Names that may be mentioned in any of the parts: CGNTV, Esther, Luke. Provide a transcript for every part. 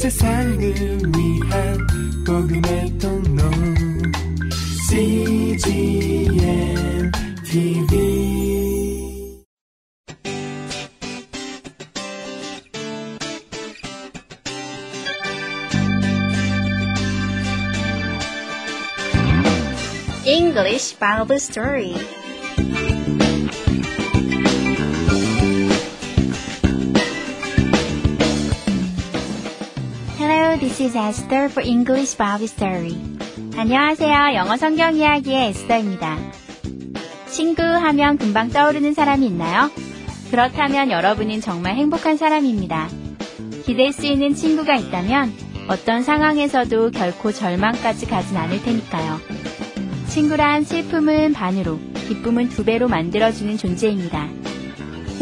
세상을 위한 복음의 통로 CGNTV. English Bible Story. This is Esther for English Bible Story. 안녕하세요. 영어 성경 이야기의 에스더입니다. 친구 하면 금방 떠오르는 사람이 있나요? 그렇다면 여러분은 정말 행복한 사람입니다. 기댈 수 있는 친구가 있다면 어떤 상황에서도 결코 절망까지 가진 않을 테니까요. 친구란 슬픔은 반으로, 기쁨은 2배로 만들어주는 존재입니다.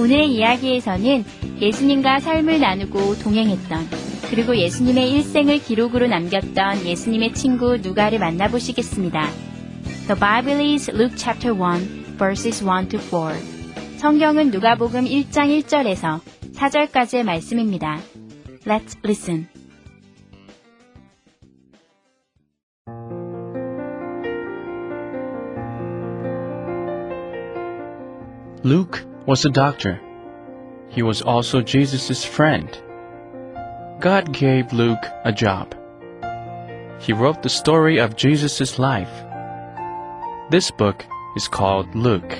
오늘 이야기에서는 예수님과 삶을 나누고 동행했던 그리고 예수님의 일생을 기록으로 남겼던 예수님의 친구 누가를 만나보시겠습니다. The Bible is Luke chapter 1, verses 1-4. 성경은 누가복음 1장 1절에서 4절까지의 말씀입니다. Let's listen. Luke was a doctor. He was also Jesus' friend. God gave Luke a job. He wrote the story of Jesus' life. This book is called Luke.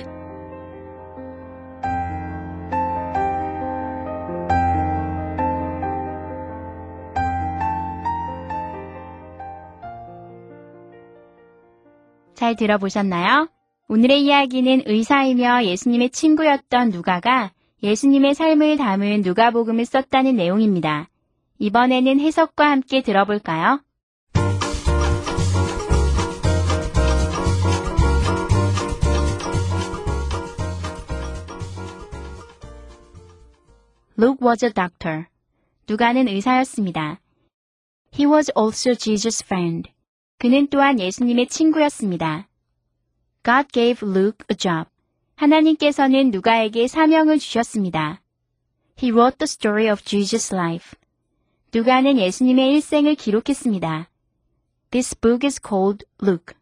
잘 들어보셨나요? 오늘의 이야기는 의사이며 예수님의 친구였던 누가가 예수님의 삶을 담은 누가복음을 썼다는 내용입니다. 이번에는 해석과 함께 들어볼까요? Luke was a doctor. 누가는 의사였습니다. He was also Jesus' friend. 그는 또한 예수님의 친구였습니다. God gave Luke a job. 하나님께서는 누가에게 사명을 주셨습니다. He wrote the story of Jesus' life. 누가는 예수님의 일생을 기록했습니다. This book is called Luke.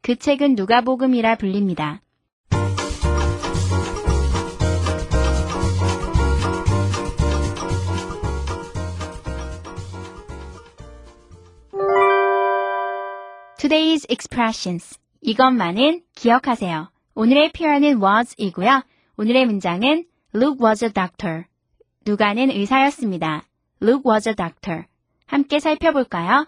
그 책은 누가복음이라 불립니다. Today's expressions. 이것만은 기억하세요. 오늘의 표현은 was이고요. 오늘의 문장은 Luke was a doctor. 누가는 의사였습니다. Luke was a doctor. 함께 살펴볼까요?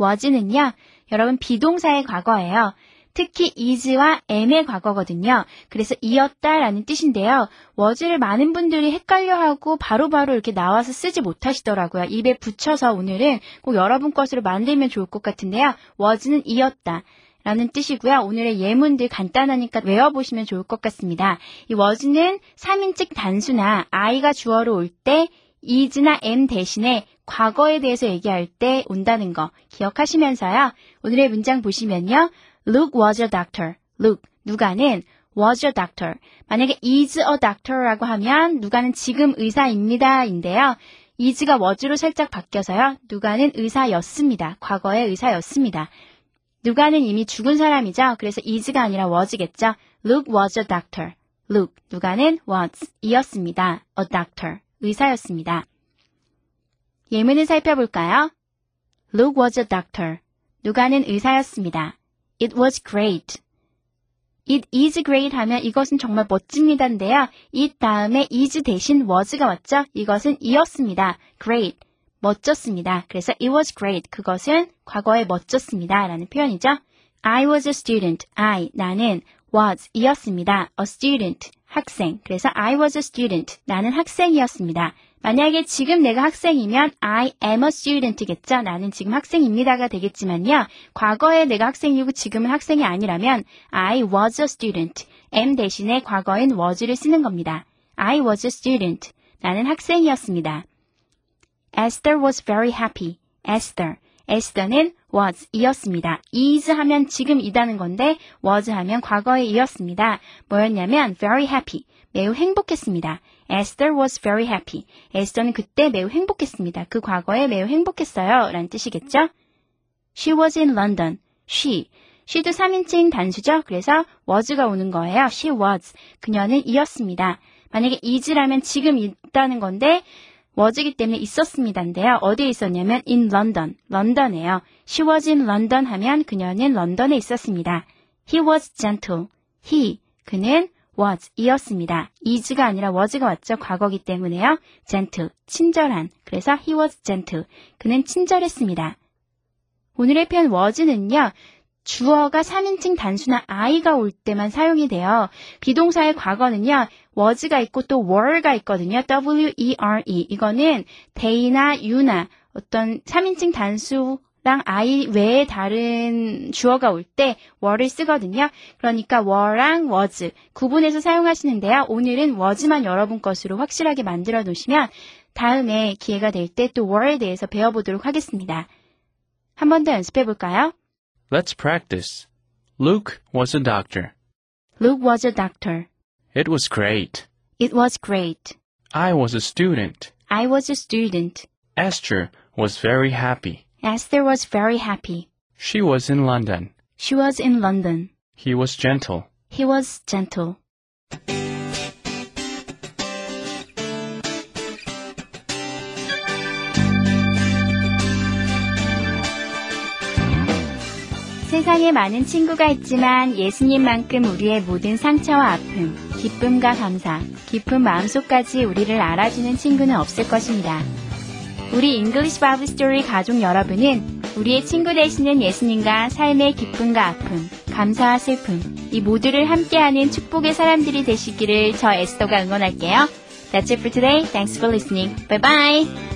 was는요, 여러분 비동사의 과거예요. 특히 is와 am의 과거거든요. 그래서 이었다라는 뜻인데요. was를 많은 분들이 헷갈려하고 바로바로 이렇게 나와서 쓰지 못하시더라고요. 입에 붙여서 오늘은 꼭 여러분 것으로 만들면 좋을 것 같은데요. was는 이었다. 라는 뜻이고요. 오늘의 예문들 간단하니까 외워보시면 좋을 것 같습니다. 이 was는 3인칭 단수나 i가 주어로 올 때 is나 am 대신에 과거에 대해서 얘기할 때 온다는 거 기억하시면서요. 오늘의 문장 보시면요. Luke was a doctor. Luke, 누가는 was a doctor. 만약에 is a doctor라고 하면 누가는 지금 의사입니다인데요. is가 was로 살짝 바뀌어서요. 누가는 의사였습니다. 과거의 의사였습니다. 누가는 이미 죽은 사람이죠. 그래서 is가 아니라 was겠죠. Luke was a doctor. Luke, 누가는 was, 이었습니다. a doctor. 의사였습니다. 예문을 살펴볼까요? Luke was a doctor. 누가는 의사였습니다. It was great. It is great 하면 이것은 정말 멋집니다인데요. it 다음에 is 대신 was가 왔죠? 이것은 이었습니다. great. 멋졌습니다. 그래서 it was great. 그것은 과거에 멋졌습니다. 라는 표현이죠. I was a student. I, 나는 was, 이었습니다. a student. 학생. 그래서 I was a student. 나는 학생이었습니다. 만약에 지금 내가 학생이면 I am a student겠죠. 나는 지금 학생입니다가 되겠지만요. 과거에 내가 학생이고 지금은 학생이 아니라면 I was a student. am 대신에 과거인 was를 쓰는 겁니다. I was a student. 나는 학생이었습니다. Esther was very happy. Esther. Esther는 was, 이었습니다. is 하면 지금 이다는 건데 was 하면 과거에 이었습니다. 뭐였냐면 very happy, 매우 행복했습니다. Esther was very happy. 에스더는 그때 매우 행복했습니다. 그 과거에 매우 행복했어요. 라는 뜻이겠죠? She was in London. She도 3인칭 단수죠. 그래서 was가 오는 거예요. She was. 그녀는 이었습니다. 만약에 is라면 지금 있다는 건데 was이기 때문에 있었습니다인데요. 어디에 있었냐면 in London. 런던에요. She was in London 하면 그녀는 런던에 있었습니다. He was gentle. 그는 was, 이었습니다. is가 아니라 was가 왔죠. 과거기 때문에요. gentle, 친절한. 그래서 he was gentle. 그는 친절했습니다. 오늘의 표현 was는요. 주어가 3인칭 단수나 I가 올 때만 사용이 돼요. 비동사의 과거는요. was가 있고 또 were가 있거든요. were. 이거는 they나 you나 어떤 3인칭 단수 I 외에 다른 주어가 올 때 were를 쓰거든요. 그러니까 were랑 was 구분해서 사용하시는데요. 오늘은 was만 여러분 것으로 확실하게 만들어 놓으시면 다음에 기회가 될 때 또 were에 대해서 배워보도록 하겠습니다. 한 번 더 연습해 볼까요? Let's practice. Luke was a doctor. Luke was a doctor. It was great. It was great. I was a student. I was a student. Esther was very happy. Esther was very happy. She was in London. She was in London. He was gentle. He was gentle. 세상에 많은 친구가 있지만 예수님만큼 우리의 모든 상처와 아픔, 기쁨과 감사, 깊은 마음속까지 우리를 알아주는 친구는 없을 것입니다. 우리 잉글리시 바브 스토리 가족 여러분은 우리의 친구 되시는 예수님과 삶의 기쁨과 아픔, 감사와 슬픔, 이 모두를 함께하는 축복의 사람들이 되시기를 저 에스더가 응원할게요. That's it for today. Thanks for listening. Bye bye.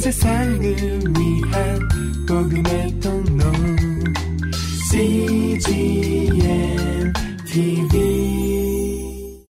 세상